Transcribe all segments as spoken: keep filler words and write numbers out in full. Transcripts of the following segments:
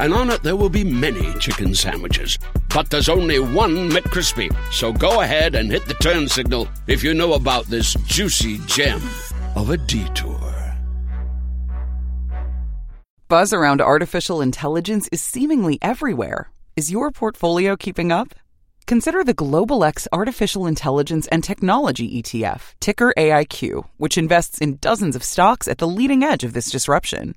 and on it there will be many chicken sandwiches. But there's only one McCrispy, so go ahead and hit the turn signal if you know about this juicy gem of a detour. Buzz around artificial intelligence is seemingly everywhere. Is your portfolio keeping up? Consider the Global X Artificial Intelligence and Technology E T F, ticker A I Q, which invests in dozens of stocks at the leading edge of this disruption.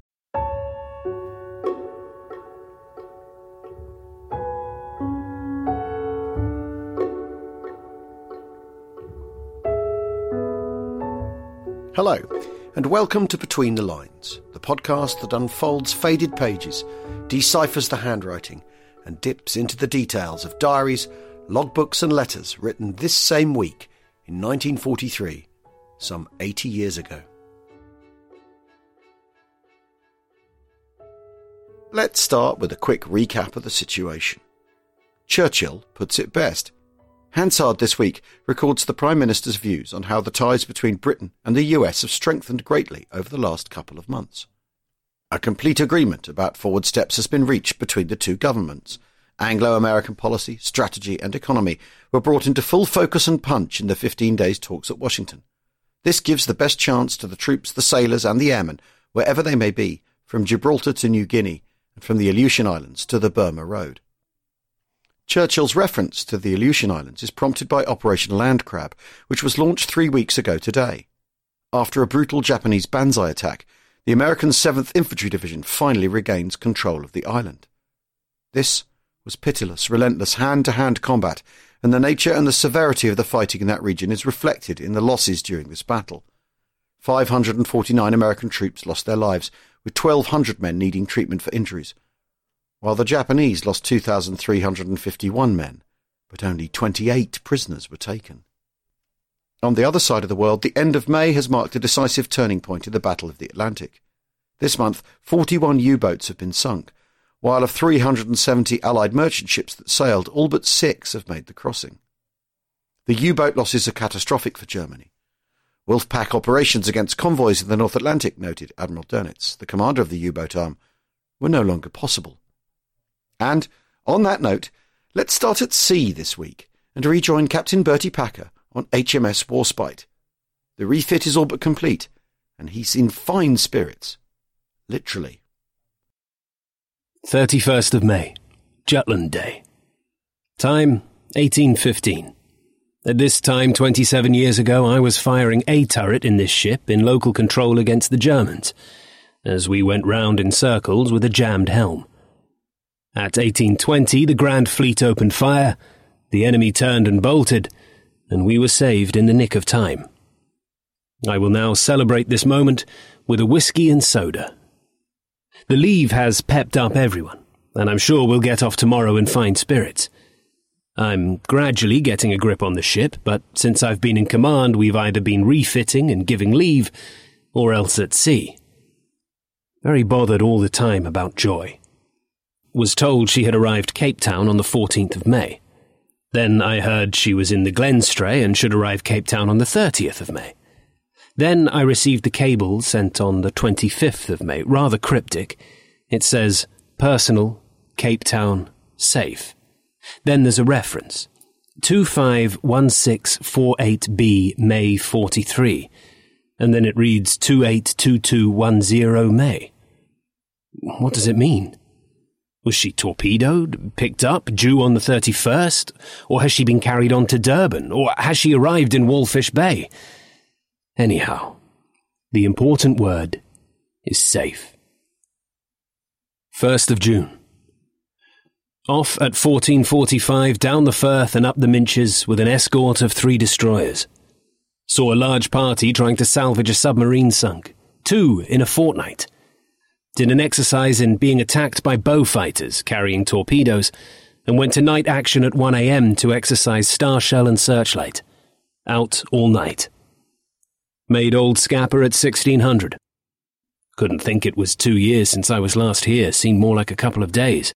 Hello, and welcome to Between the Lines, the podcast that unfolds faded pages, deciphers the handwriting, and dips into the details of diaries, logbooks and letters written this same week in nineteen forty-three, some eighty years ago. Let's start with a quick recap of the situation. Churchill puts it best. Hansard this week records the Prime Minister's views on how the ties between Britain and the U S have strengthened greatly over the last couple of months. A complete agreement about forward steps has been reached between the two governments. Anglo-American policy, strategy and economy were brought into full focus and punch in the fifteen days talks at Washington. This gives the best chance to the troops, the sailors and the airmen, wherever they may be, from Gibraltar to New Guinea and from the Aleutian Islands to the Burma Road. Churchill's reference to the Aleutian Islands is prompted by Operation Land Crab, which was launched three weeks ago today. After a brutal Japanese banzai attack, the American seventh Infantry Division finally regains control of the island. This was pitiless, relentless hand-to-hand combat, and the nature and the severity of the fighting in that region is reflected in the losses during this battle. five hundred forty-nine American troops lost their lives, with twelve hundred men needing treatment for injuries, while the Japanese lost two thousand three hundred fifty-one men, but only twenty-eight prisoners were taken. On the other side of the world, the end of May has marked a decisive turning point in the Battle of the Atlantic. This month, forty-one U-boats have been sunk, while of three hundred seventy Allied merchant ships that sailed, all but six have made the crossing. The U-boat losses are catastrophic for Germany. Wolfpack operations against convoys in the North Atlantic, noted Admiral Dönitz, the commander of the U-boat arm, were no longer possible. And, on that note, let's start at sea this week and rejoin Captain Bertie Packer on H M S Warspite. The refit is all but complete, and he's in fine spirits. Literally. thirty-first of May, Jutland Day. Time, eighteen fifteen. At this time, twenty-seven years ago, I was firing a turret in this ship in local control against the Germans, as we went round in circles with a jammed helm. At eighteen twenty, the Grand Fleet opened fire, the enemy turned and bolted, and we were saved in the nick of time. I will now celebrate this moment with a whisky and soda. The leave has pepped up everyone, and I'm sure we'll get off tomorrow in fine spirits. I'm gradually getting a grip on the ship, but since I've been in command, we've either been refitting and giving leave, or else at sea. Very bothered all the time about Joy. Was told she had arrived Cape Town on the fourteenth of May. Then I heard she was in the Glen Stray and should arrive Cape Town on the thirtieth of May. Then I received the cable sent on the twenty-fifth of May, rather cryptic. It says, personal, Cape Town, safe. Then there's a reference. two five one six four eight B, May forty-three. And then it reads two eight two two one zero, May. What does it mean? Was she torpedoed, picked up, due on the thirty-first? Or has she been carried on to Durban? Or has she arrived in Walvis Bay? Anyhow, the important word is safe. first of June. Off at fourteen forty-five down the Firth and up the Minches with an escort of three destroyers. Saw a large party trying to salvage a submarine sunk, two in a fortnight. Did an exercise in being attacked by bow fighters carrying torpedoes, and went to night action at one a.m. to exercise starshell and searchlight. Out all night. Made old Scapper at sixteen hundred. Couldn't think it was two years since I was last here, seemed more like a couple of days.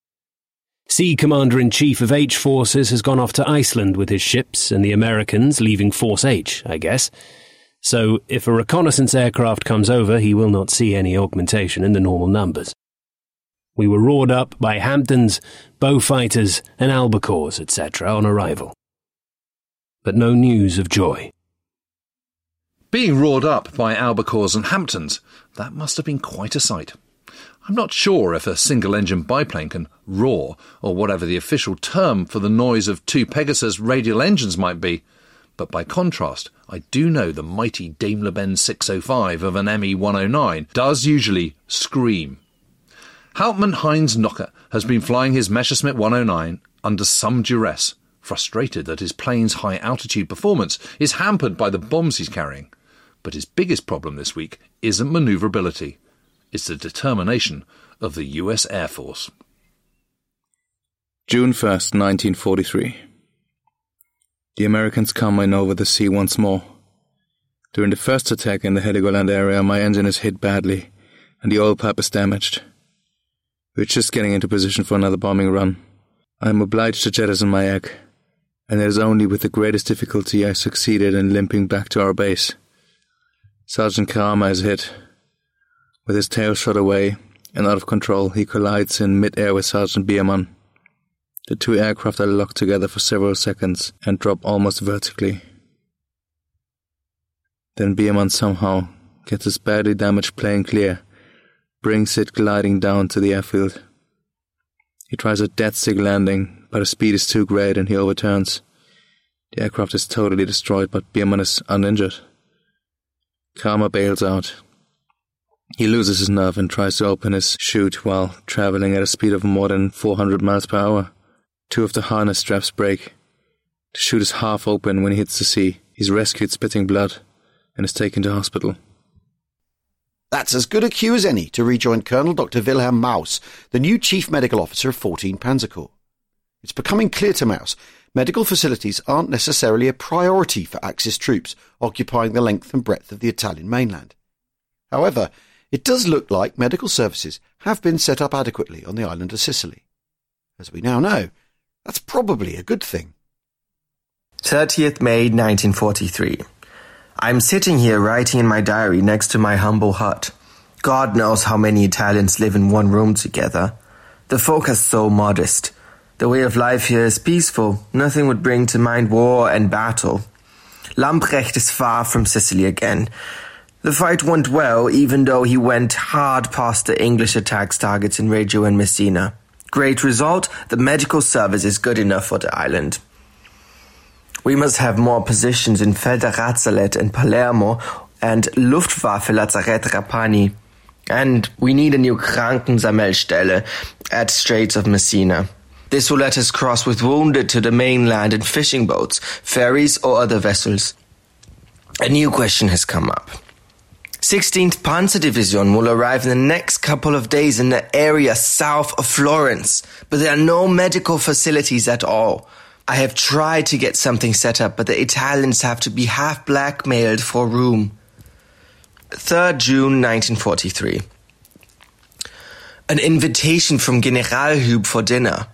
Sea Commander-in-Chief of H Forces has gone off to Iceland with his ships and the Americans, leaving Force H, I guess. So if a reconnaissance aircraft comes over, he will not see any augmentation in the normal numbers. We were roared up by Hamptons, bow fighters and Albacores, et cetera on arrival. But no news of joy. Being roared up by Albacores and Hamptons, that must have been quite a sight. I'm not sure if a single-engine biplane can roar, or whatever the official term for the noise of two Pegasus radial engines might be, but by contrast, I do know the mighty Daimler-Benz six oh five of an M E one oh nine does usually scream. Hauptmann Heinz Nocker has been flying his Messerschmitt one oh nine under some duress, frustrated that his plane's high-altitude performance is hampered by the bombs he's carrying. But his biggest problem this week isn't manoeuvrability. It's the determination of the U S Air Force. June first, nineteen forty-three. The Americans come in over the sea once more. During the first attack in the Heligoland area, my engine is hit badly, and the oil pipe is damaged. We're just getting into position for another bombing run. I am obliged to jettison my egg, and it is only with the greatest difficulty I succeeded in limping back to our base. Sergeant Karama is hit. With his tail shot away and out of control, he collides in mid-air with Sergeant Biermann. The two aircraft are locked together for several seconds and drop almost vertically. Then Biermann somehow gets his badly damaged plane clear, brings it gliding down to the airfield. He tries a dead-stick landing, but the speed is too great and he overturns. The aircraft is totally destroyed, but Biermann is uninjured. Karma bails out. He loses his nerve and tries to open his chute while travelling at a speed of more than four hundred miles per hour. Two of the harness straps break. The chute is half open when he hits the sea. He's rescued spitting blood and is taken to hospital. That's as good a cue as any to rejoin Colonel Doctor Wilhelm Maus, the new Chief Medical Officer of fourteen Panzer Corps. It's becoming clear to Maus medical facilities aren't necessarily a priority for Axis troops occupying the length and breadth of the Italian mainland. However, it does look like medical services have been set up adequately on the island of Sicily. As we now know, that's probably a good thing. thirtieth of May, nineteen forty-three. I'm sitting here writing in my diary next to my humble hut. God knows how many Italians live in one room together. The folk are so modest. The way of life here is peaceful. Nothing would bring to mind war and battle. Lamprecht is far from Sicily again. The fight went well, even though he went hard past the English attack targets in Reggio and Messina. Great result, the medical service is good enough for the island. We must have more positions in Felderrazzalet and Palermo and Luftwaffe Lazarett Rapani. And we need a new Krankensammelstelle at Straits of Messina. This will let us cross with wounded to the mainland in fishing boats, ferries or other vessels. A new question has come up. sixteenth Panzer Division will arrive in the next couple of days in the area south of Florence, but there are no medical facilities at all. I have tried to get something set up, but the Italians have to be half blackmailed for room. third of June, nineteen forty-three. An invitation from General Hube for dinner.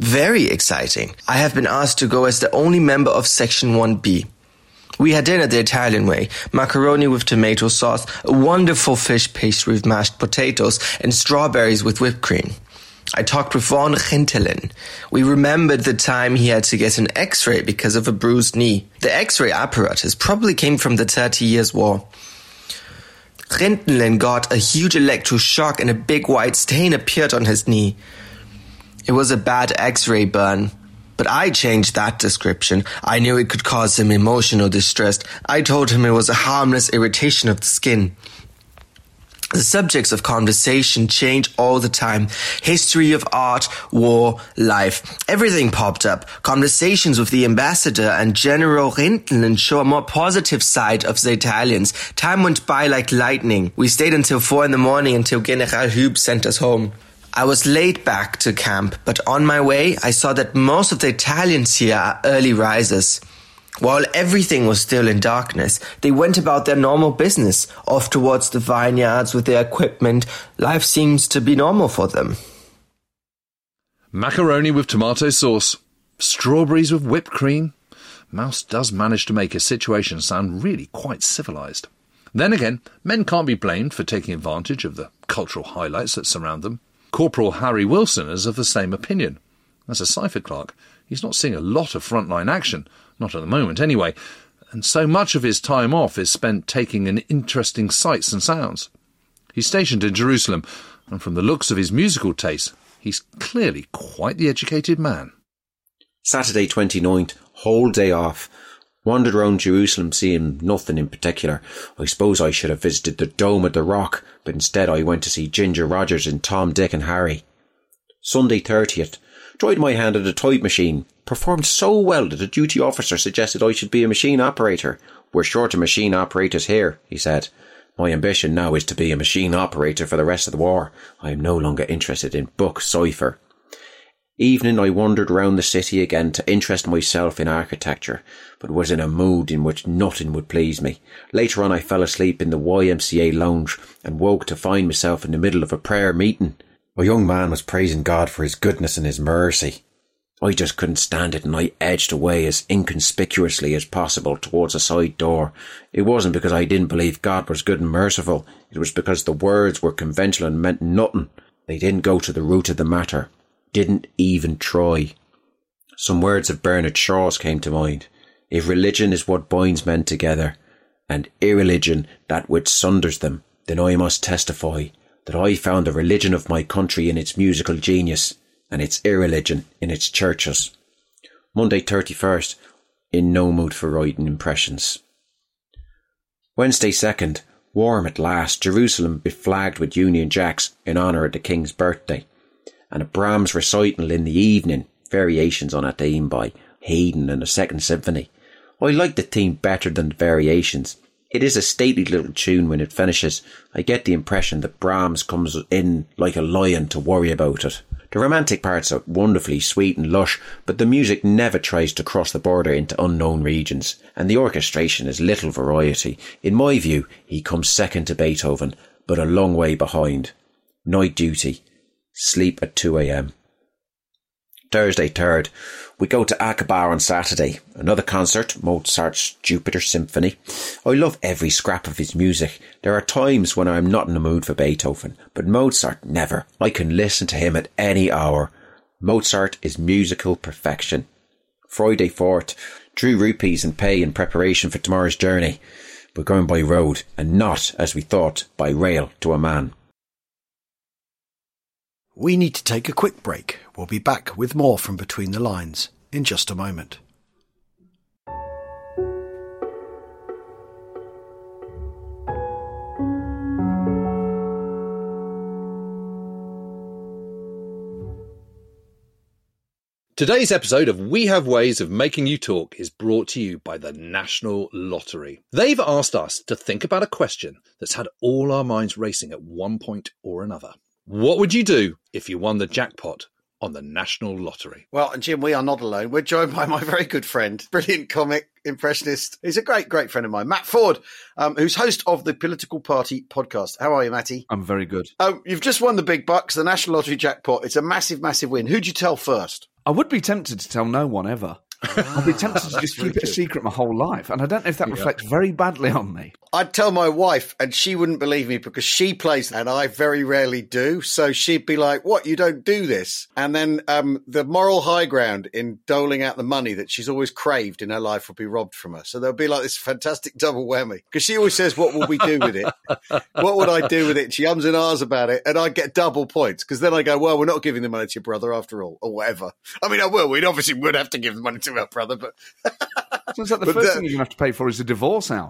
Very exciting. I have been asked to go as the only member of Section one B. We had dinner the Italian way, macaroni with tomato sauce, a wonderful fish pastry with mashed potatoes, and strawberries with whipped cream. I talked with Von Gintelen. We remembered the time he had to get an x-ray because of a bruised knee. The x-ray apparatus probably came from the Thirty Years' War. Gintelen got a huge electroshock and a big white stain appeared on his knee. It was a bad x-ray burn. But I changed that description. I knew it could cause him emotional distress. I told him it was a harmless irritation of the skin. The subjects of conversation change all the time. History of art, war, life. Everything popped up. Conversations with the ambassador and General Rintelen show a more positive side of the Italians. Time went by like lightning. We stayed until four in the morning until General Hube sent us home. I was late back to camp, but on my way, I saw that most of the Italians here are early risers. While everything was still in darkness, they went about their normal business, off towards the vineyards with their equipment. Life seems to be normal for them. Macaroni with tomato sauce, strawberries with whipped cream. Mouse does manage to make a situation sound really quite civilised. Then again, men can't be blamed for taking advantage of the cultural highlights that surround them. Corporal Harry Wilson is of the same opinion. As a cipher clerk, he's not seeing a lot of frontline action, not at the moment anyway, and so much of his time off is spent taking in interesting sights and sounds. He's stationed in Jerusalem, and from the looks of his musical taste, he's clearly quite the educated man. Saturday twenty-ninth, whole day off. Wandered round Jerusalem, seeing nothing in particular. I suppose I should have visited the Dome of the Rock, but instead I went to see Ginger Rogers in Tom, Dick and Harry. Sunday thirtieth. Tried my hand at a type machine. Performed so well that a duty officer suggested I should be a machine operator. We're short of machine operators here, he said. My ambition now is to be a machine operator for the rest of the war. I am no longer interested in book cipher. Evening I wandered round the city again to interest myself in architecture, but was in a mood in which nothing would please me. Later on I fell asleep in the Y M C A lounge and woke to find myself in the middle of a prayer meeting. A young man was praising God for his goodness and his mercy. I just couldn't stand it, and I edged away as inconspicuously as possible towards a side door. It wasn't because I didn't believe God was good and merciful. It was because the words were conventional and meant nothing. They didn't go to the root of the matter. Didn't even try. Some words of Bernard Shaw's came to mind. If religion is what binds men together, and irreligion that which sunders them, then I must testify that I found the religion of my country in its musical genius, and its irreligion in its churches. Monday thirty-first, in no mood for writing impressions. Wednesday second, warm at last, Jerusalem beflagged with Union Jacks in honour of the King's birthday. And a Brahms recital in the evening, variations on a theme by Haydn and the Second Symphony. I like the theme better than the variations. It is a stately little tune when it finishes. I get the impression that Brahms comes in like a lion to worry about it. The romantic parts are wonderfully sweet and lush, but the music never tries to cross the border into unknown regions, and the orchestration is little variety. In my view, he comes second to Beethoven, but a long way behind. Night duty. Sleep at two a.m. Thursday third. We go to Akbar on Saturday. Another concert, Mozart's Jupiter Symphony. I love every scrap of his music. There are times when I am not in the mood for Beethoven, but Mozart never. I can listen to him at any hour. Mozart is musical perfection. Friday fourth. Drew rupees and pay in preparation for tomorrow's journey. We're going by road and not, as we thought, by rail to Amman. We need to take a quick break. We'll be back with more from Between the Lines in just a moment. Today's episode of We Have Ways of Making You Talk is brought to you by the National Lottery. They've asked us to think about a question that's had all our minds racing at one point or another. What would you do if you won the jackpot on the National Lottery? Well, and Jim, we are not alone. We're joined by my very good friend, brilliant comic, impressionist. He's a great, great friend of mine, Matt Ford, um, who's host of the Political Party podcast. How are you, Matty? I'm very good. Um, you've just won the big bucks, the National Lottery jackpot. It's a massive, massive win. Who'd you tell first? I would be tempted to tell no one ever. I'd be tempted to just keep it a secret my whole life, and I don't know if that yeah. reflects very badly on me. I'd tell my wife, and she wouldn't believe me because she plays, and I very rarely do, so she'd be like, what, you don't do this? And then um, the moral high ground in doling out the money that she's always craved in her life would be robbed from her. So there'll be like this fantastic double whammy, because she always says, what will we do with it? What would I do with it? She ums and ahs about it, and I get double points, because then I go, well, we're not giving the money to your brother after all, or whatever. I mean, I will. We'd obviously would have to give the money to her brother, but Sounds like the but first the, thing you're going to have to pay for is a divorce now.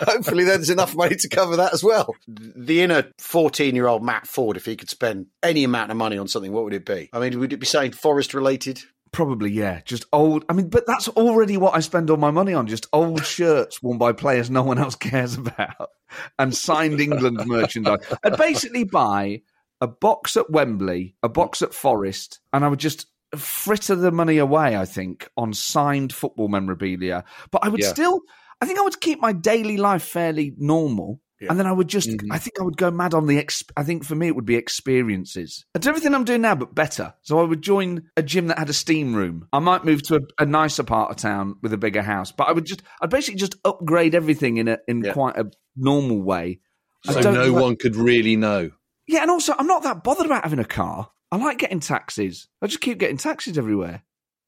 Hopefully there's enough money to cover that as well. The inner fourteen-year-old Matt Ford, if he could spend any amount of money on something, what would it be? I mean, would it be saying Forest-related? Probably, yeah. Just old. I mean, but that's already what I spend all my money on, just old shirts worn by players no one else cares about and signed England merchandise. I'd basically buy a box at Wembley, a box at Forest, and I would just fritter the money away, I think, on signed football memorabilia. But I would yeah. still, I think I would keep my daily life fairly normal. Yeah. And then I would just, mm-hmm. I think I would go mad on the, exp- I think for me it would be experiences. I'd do everything I'm doing now, but better. So I would join a gym that had a steam room. I might move to a, a nicer part of town with a bigger house, but I would just, I'd basically just upgrade everything in a in yeah. quite a normal way. So no like, one could really know. Yeah, and also I'm not that bothered about having a car. I like getting taxis. I just keep getting taxis everywhere.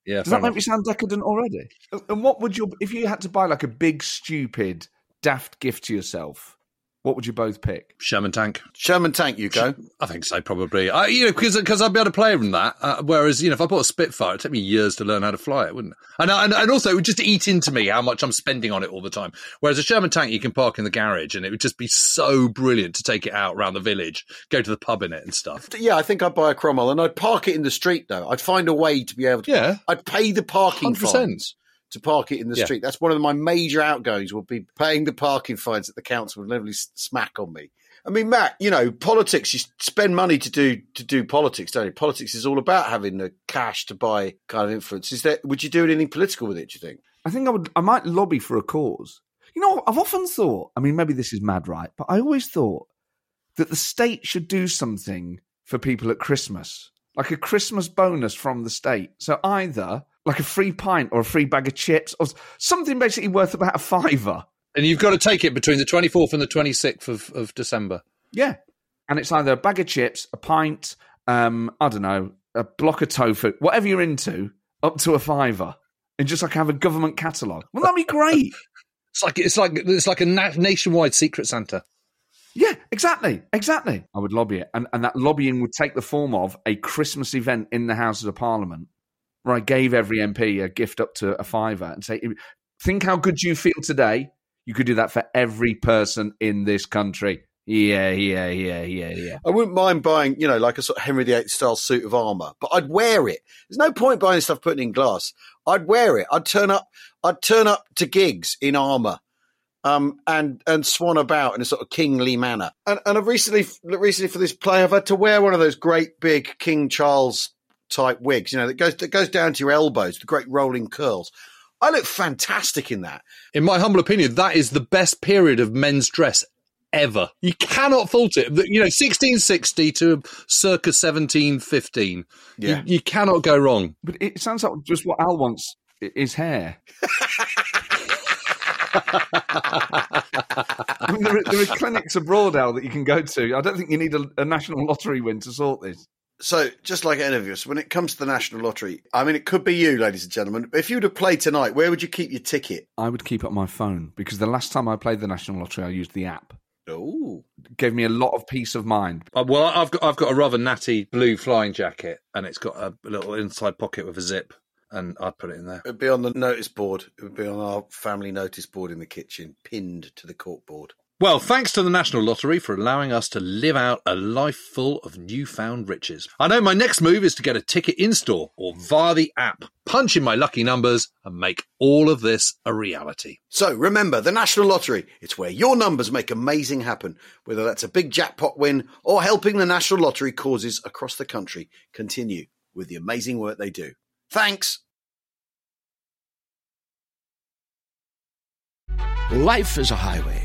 Yeah, does that make me sound decadent already? And what would you, if you had to buy like a big, stupid, daft gift to yourself, what would you both pick? Sherman Tank. Sherman Tank, you go. I think so, probably. I, you know, because I'd be able to play from that. Uh, whereas, you know, if I bought a Spitfire, it'd take me years to learn how to fly it, wouldn't it? And, and, and also, it would just eat into me how much I'm spending on it all the time. Whereas a Sherman Tank, you can park in the garage, and it would just be so brilliant to take it out around the village, go to the pub in it and stuff. Yeah, I think I'd buy a Cromwell, and I'd park it in the street, though. I'd find a way to be able to. Yeah. I'd pay the parking fines. To park it in the yeah. street. That's one of my major outgoings, will be paying the parking fines that the council would never smack on me. I mean, Matt, you know, politics, you spend money to do to do politics, don't you? Politics is all about having the cash to buy kind of influence. Is there, would you do anything political with it, do you think? I think I would. I might lobby for a cause. You know, I've often thought, I mean, maybe this is mad right, but I always thought that the state should do something for people at Christmas, like a Christmas bonus from the state. So either like a free pint or a free bag of chips or something basically worth about a fiver. And you've got to take it between the twenty-fourth and the twenty-sixth of, of December. Yeah. And it's either a bag of chips, a pint, um, I don't know, a block of tofu, whatever you're into, up to a fiver. And just like have a government catalogue. Wouldn't that be great? It's like it's like, it's like a na- nationwide secret Santa. Yeah, exactly, exactly. I would lobby it. And, and that lobbying would take the form of a Christmas event in the Houses of Parliament, where I gave every M P a gift up to a fiver and say, think how good you feel today. You could do that for every person in this country. Yeah, yeah, yeah, yeah, yeah. I wouldn't mind buying, you know, like a sort of Henry the Eighth style suit of armour, but I'd wear it. There's no point buying stuff putting in glass. I'd wear it. I'd turn up I'd turn up to gigs in armour um, and, and swan about in a sort of kingly manner. And, and I've recently, recently for this play, I've had to wear one of those great big King Charles type wigs, you know, that goes that goes down to your elbows, the great rolling curls. I look fantastic in that. In my humble opinion, that is the best period of men's dress ever. You cannot fault it. You know, sixteen sixty to circa seventeen fifteen. Yeah. You, you cannot go wrong. But it sounds like just what Al wants is hair. I mean, there, are, there are clinics abroad, Al, that you can go to. I don't think you need a, a National Lottery win to sort this. So, just like any of us, when it comes to the National Lottery, I mean, it could be you, ladies and gentlemen. If you were to play tonight, where would you keep your ticket? I would keep it on my phone, because the last time I played the National Lottery, I used the app. Oh. It gave me a lot of peace of mind. Uh, well, I've got, I've got a rather natty blue flying jacket, and it's got a little inside pocket with a zip, and I'd put it in there. It would be on the notice board. It would be on our family notice board in the kitchen, pinned to the cork board. Well, thanks to the National Lottery for allowing us to live out a life full of newfound riches. I know my next move is to get a ticket in-store or via the app, punch in my lucky numbers and make all of this a reality. So remember, the National Lottery, it's where your numbers make amazing happen, whether that's a big jackpot win or helping the National Lottery causes across the country continue with the amazing work they do. Thanks. Life is a highway.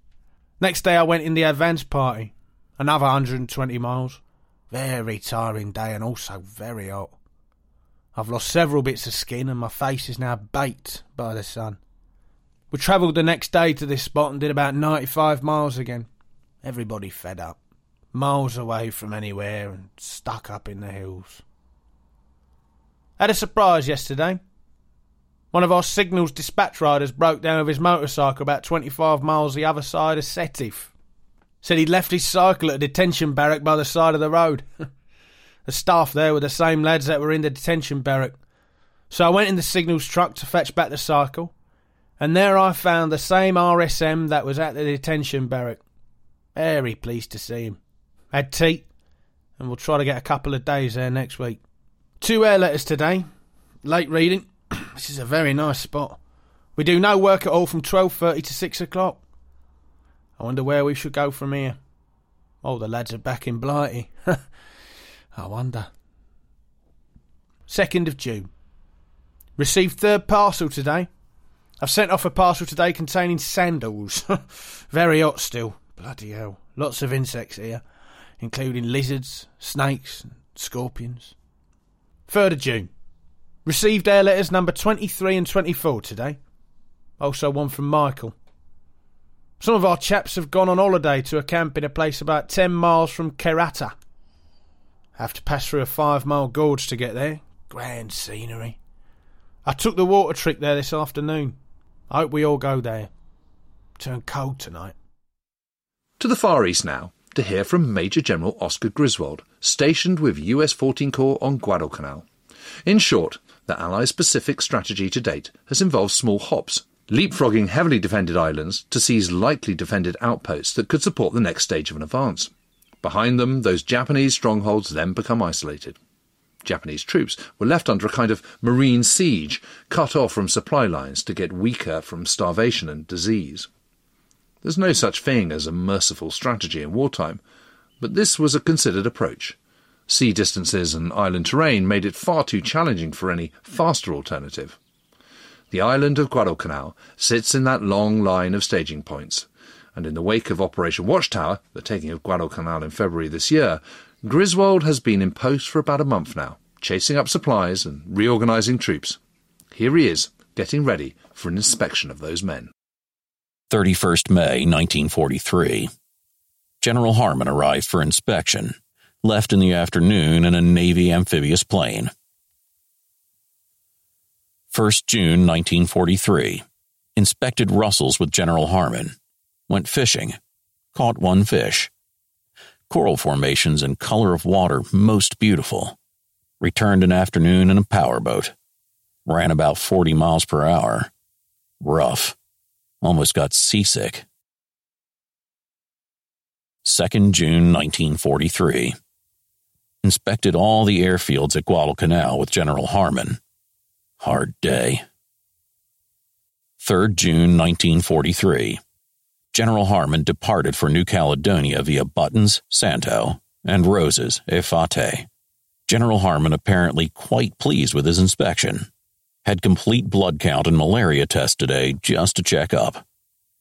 Next day I went in the advance party, another one hundred twenty miles. Very tiring day and also very hot. I've lost several bits of skin and my face is now baked by the sun. We travelled the next day to this spot and did about ninety-five miles again. Everybody fed up, miles away from anywhere and stuck up in the hills. Had a surprise yesterday. One of our signals dispatch riders broke down with his motorcycle about twenty-five miles the other side of Sétif. Said he'd left his cycle at a detention barrack by the side of the road. The staff there were the same lads that were in the detention barrack. So I went in the signals truck to fetch back the cycle. And there I found the same R S M that was at the detention barrack. Very pleased to see him. Had tea, and we'll try to get a couple of days there next week. Two air letters today. Late reading. This is a very nice spot. We do no work at all from twelve thirty to six o'clock. I wonder where we should go from here. Oh, the lads are back in Blighty. I wonder. second of June. Received third parcel today. I've sent off a parcel today containing sandals. Very hot still. Bloody hell. Lots of insects here, including lizards, snakes and scorpions. third of June. Received air letters number twenty-three and twenty-four today. Also one from Michael. Some of our chaps have gone on holiday to a camp in a place about ten miles from Kerata. Have to pass through a five mile gorge to get there. Grand scenery. I took the water trick there this afternoon. I hope we all go there. Turn cold tonight. To the Far East now, to hear from Major General Oscar Griswold, stationed with U S fourteen Corps on Guadalcanal. In short, the Allies' Pacific strategy to date has involved small hops, leapfrogging heavily defended islands to seize lightly defended outposts that could support the next stage of an advance. Behind them, those Japanese strongholds then become isolated. Japanese troops were left under a kind of marine siege, cut off from supply lines to get weaker from starvation and disease. There's no such thing as a merciful strategy in wartime, but this was a considered approach. Sea distances and island terrain made it far too challenging for any faster alternative. The island of Guadalcanal sits in that long line of staging points, and in the wake of Operation Watchtower, the taking of Guadalcanal in February this year, Griswold has been in post for about a month now, chasing up supplies and reorganising troops. Here he is, getting ready for an inspection of those men. the thirty-first of May, nineteen forty-three. General Harmon arrived for inspection, left in the afternoon in a Navy amphibious plane. the first of June, nineteen forty-three. Inspected Russell's with General Harmon. Went fishing. Caught one fish. Coral formations and color of water most beautiful. Returned an afternoon in a powerboat. Ran about forty miles per hour. Rough. Almost got seasick. the second of June, nineteen forty-three. Inspected all the airfields at Guadalcanal with General Harmon. Hard day. the third of June, nineteen forty-three. General Harmon departed for New Caledonia via Buttons, Santo, and Roses, Efate. General Harmon apparently quite pleased with his inspection. Had complete blood count and malaria test today just to check up.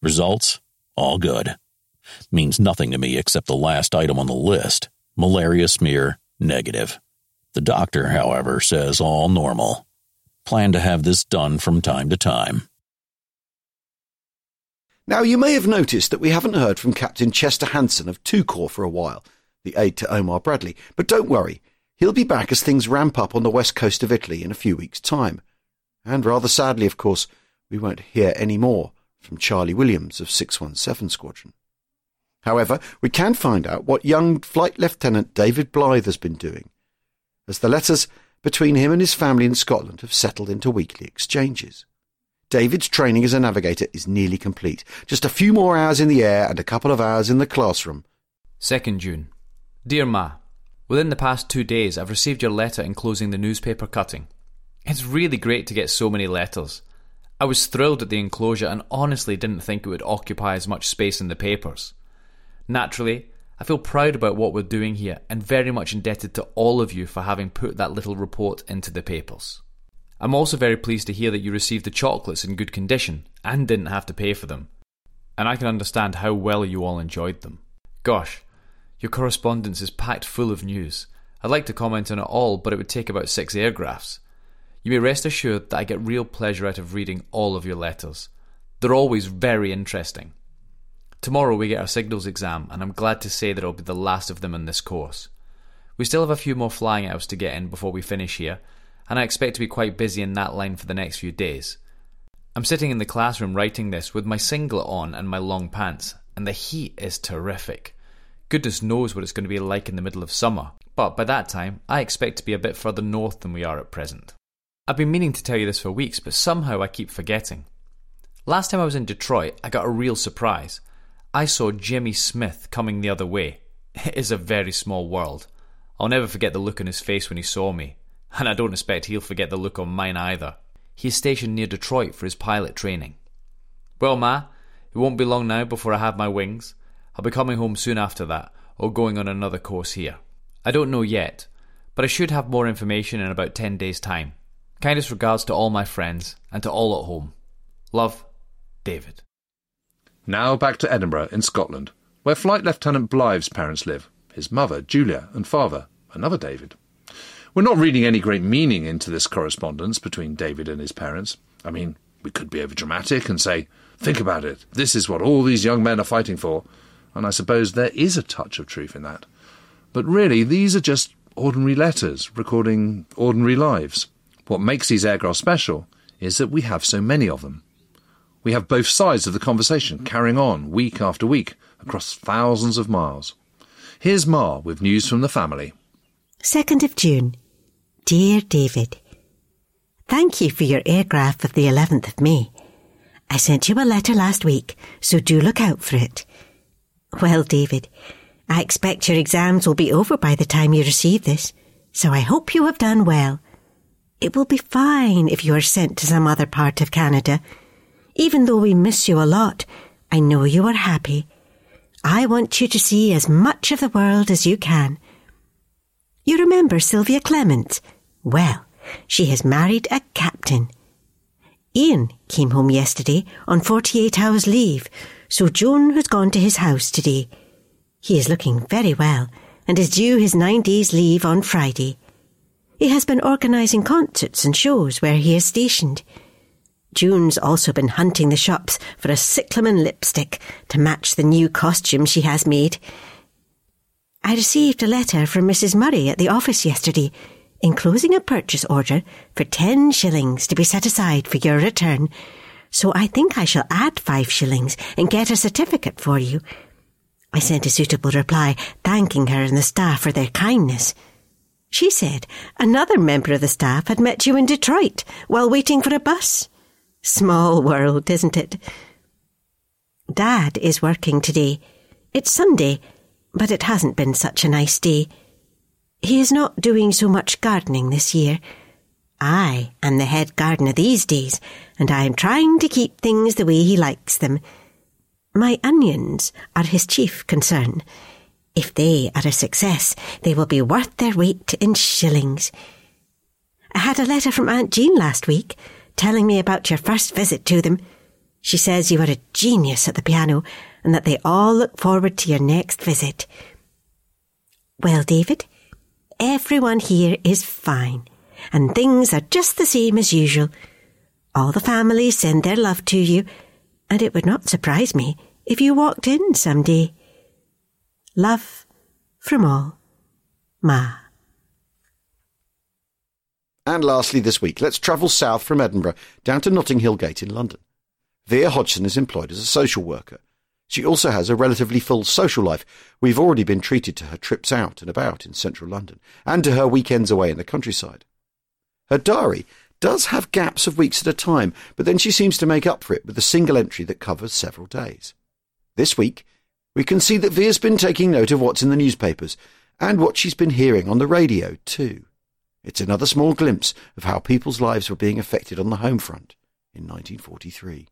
Results? All good. Means nothing to me except the last item on the list. Malaria smear, negative. The doctor, however, says all normal. Plan to have this done from time to time. Now, you may have noticed that we haven't heard from Captain Chester Hansen of two Corps for a while, the aide to Omar Bradley, but don't worry. He'll be back as things ramp up on the west coast of Italy in a few weeks' time. And rather sadly, of course, we won't hear any more from Charlie Williams of six one seven Squadron. However, we can find out what young Flight Lieutenant David Blythe has been doing, as the letters between him and his family in Scotland have settled into weekly exchanges. David's training as a navigator is nearly complete. Just a few more hours in the air and a couple of hours in the classroom. the second of June. Dear Ma, within the past two days I've received your letter enclosing the newspaper cutting. It's really great to get so many letters. I was thrilled at the enclosure and honestly didn't think it would occupy as much space in the papers. Naturally, I feel proud about what we're doing here and very much indebted to all of you for having put that little report into the papers. I'm also very pleased to hear that you received the chocolates in good condition and didn't have to pay for them. And I can understand how well you all enjoyed them. Gosh, your correspondence is packed full of news. I'd like to comment on it all, but it would take about six airgraphs. You may rest assured that I get real pleasure out of reading all of your letters. They're always very interesting. Tomorrow we get our signals exam, and I'm glad to say that it'll be the last of them in this course. We still have a few more flying hours to get in before we finish here, and I expect to be quite busy in that line for the next few days. I'm sitting in the classroom writing this with my singlet on and my long pants, and the heat is terrific. Goodness knows what it's going to be like in the middle of summer, but by that time I expect to be a bit further north than we are at present. I've been meaning to tell you this for weeks, but somehow I keep forgetting. Last time I was in Detroit, I got a real surprise. I saw Jimmy Smith coming the other way. It is a very small world. I'll never forget the look on his face when he saw me, and I don't expect he'll forget the look on mine either. He's stationed near Detroit for his pilot training. Well, Ma, it won't be long now before I have my wings. I'll be coming home soon after that, or going on another course here. I don't know yet, but I should have more information in about ten days' time. Kindest regards to all my friends, and to all at home. Love, David. Now back to Edinburgh in Scotland, where Flight Lieutenant Blythe's parents live, his mother, Julia, and father, another David. We're not reading any great meaning into this correspondence between David and his parents. I mean, we could be overdramatic and say, think about it, this is what all these young men are fighting for. And I suppose there is a touch of truth in that. But really, these are just ordinary letters recording ordinary lives. What makes these aircraft special is that we have so many of them. We have both sides of the conversation carrying on week after week across thousands of miles. Here's Ma with news from the family. the second of June. Dear David, thank you for your airgraph of the eleventh of May. I sent you a letter last week, so do look out for it. Well, David, I expect your exams will be over by the time you receive this, so I hope you have done well. It will be fine if you are sent to some other part of Canada. Even though we miss you a lot, I know you are happy. I want you to see as much of the world as you can. You remember Sylvia Clement? Well, she has married a captain. Ian came home yesterday on forty-eight hours leave, so John has gone to his house today. He is looking very well and is due his nine days leave on Friday. He has been organising concerts and shows where he is stationed. June's also been hunting the shops for a cyclamen lipstick to match the new costume she has made. I received a letter from Missus Murray at the office yesterday, enclosing a purchase order for ten shillings to be set aside for your return, so I think I shall add five shillings and get a certificate for you. I sent a suitable reply, thanking her and the staff for their kindness. She said another member of the staff had met you in Detroit while waiting for a bus. Small world, isn't it? Dad is working today. It's Sunday, but it hasn't been such a nice day. He is not doing so much gardening this year. I am the head gardener these days, and I am trying to keep things the way he likes them. My onions are his chief concern. If they are a success, they will be worth their weight in shillings. I had a letter from Aunt Jean last week, telling me about your first visit to them. She says you are a genius at the piano, and that they all look forward to your next visit. Well, David, everyone here is fine, and things are just the same as usual. All the family send their love to you, and it would not surprise me if you walked in some day. Love from all, Ma. And lastly this week, let's travel south from Edinburgh down to Notting Hill Gate in London. Vera Hodgson is employed as a social worker. She also has a relatively full social life. We've already been treated to her trips out and about in central London and to her weekends away in the countryside. Her diary does have gaps of weeks at a time, but then she seems to make up for it with a single entry that covers several days. This week, we can see that Vera's been taking note of what's in the newspapers and what she's been hearing on the radio too. It's another small glimpse of how people's lives were being affected on the home front in nineteen forty-three.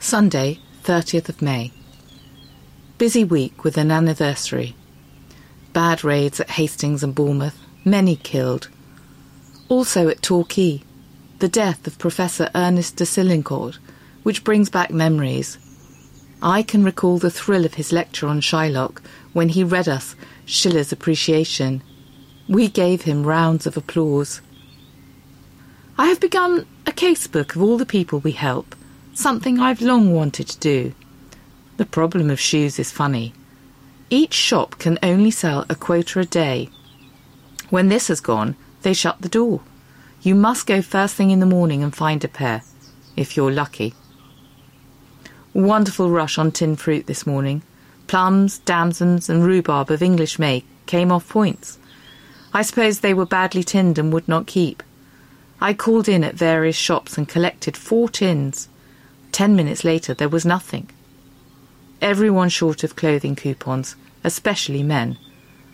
Sunday, thirtieth of May. Busy week with an anniversary. Bad raids at Hastings and Bournemouth, many killed. Also at Torquay, the death of Professor Ernest de Sliencourt, which brings back memories. I can recall the thrill of his lecture on Shylock when he read us Schiller's Appreciation. We gave him rounds of applause. I have begun a casebook of all the people we help, something I've long wanted to do. The problem of shoes is funny. Each shop can only sell a quota a day. When this has gone, they shut the door. You must go first thing in the morning and find a pair, if you're lucky. Wonderful rush on tin fruit this morning. Plums, damsons and rhubarb of English make came off points. I suppose they were badly tinned and would not keep. I called in at various shops and collected four tins. Ten minutes later there was nothing. Everyone short of clothing coupons, especially men,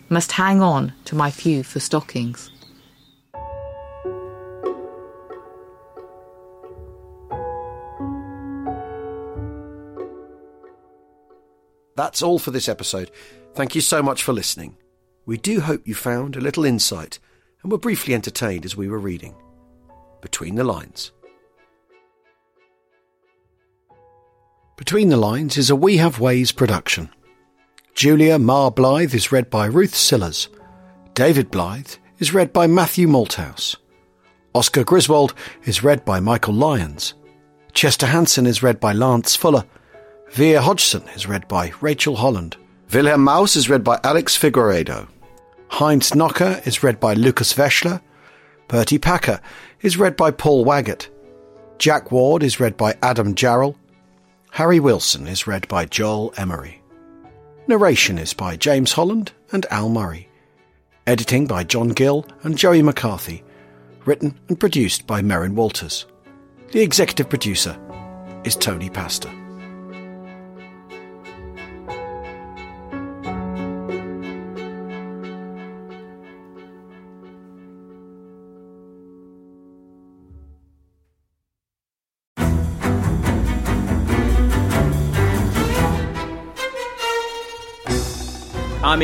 must hang on to my few for stockings. That's all for this episode. Thank you so much for listening. We do hope you found a little insight and were briefly entertained as we were reading Between the Lines. Between the Lines is a We Have Ways production. Julia Mar Blythe is read by Ruth Sillars. David Blythe is read by Matthew Malthouse. Oscar Griswold is read by Michael Lyons. Chester Hansen is read by Lance Fuller. Vera Hodgson is read by Rachel Holland. Wilhelm Maus is read by Alex Figueredo. Heinz Nocker is read by Lucas Veschler. Bertie Packer is read by Paul Waggett. Jack Ward is read by Adam Jarrell. Harry Wilson is read by Joel Emery. Narration is by James Holland and Al Murray. Editing by John Gill and Joey McCarthy. Written and produced by Merrin Walters. The executive producer is Tony Pastor. I'm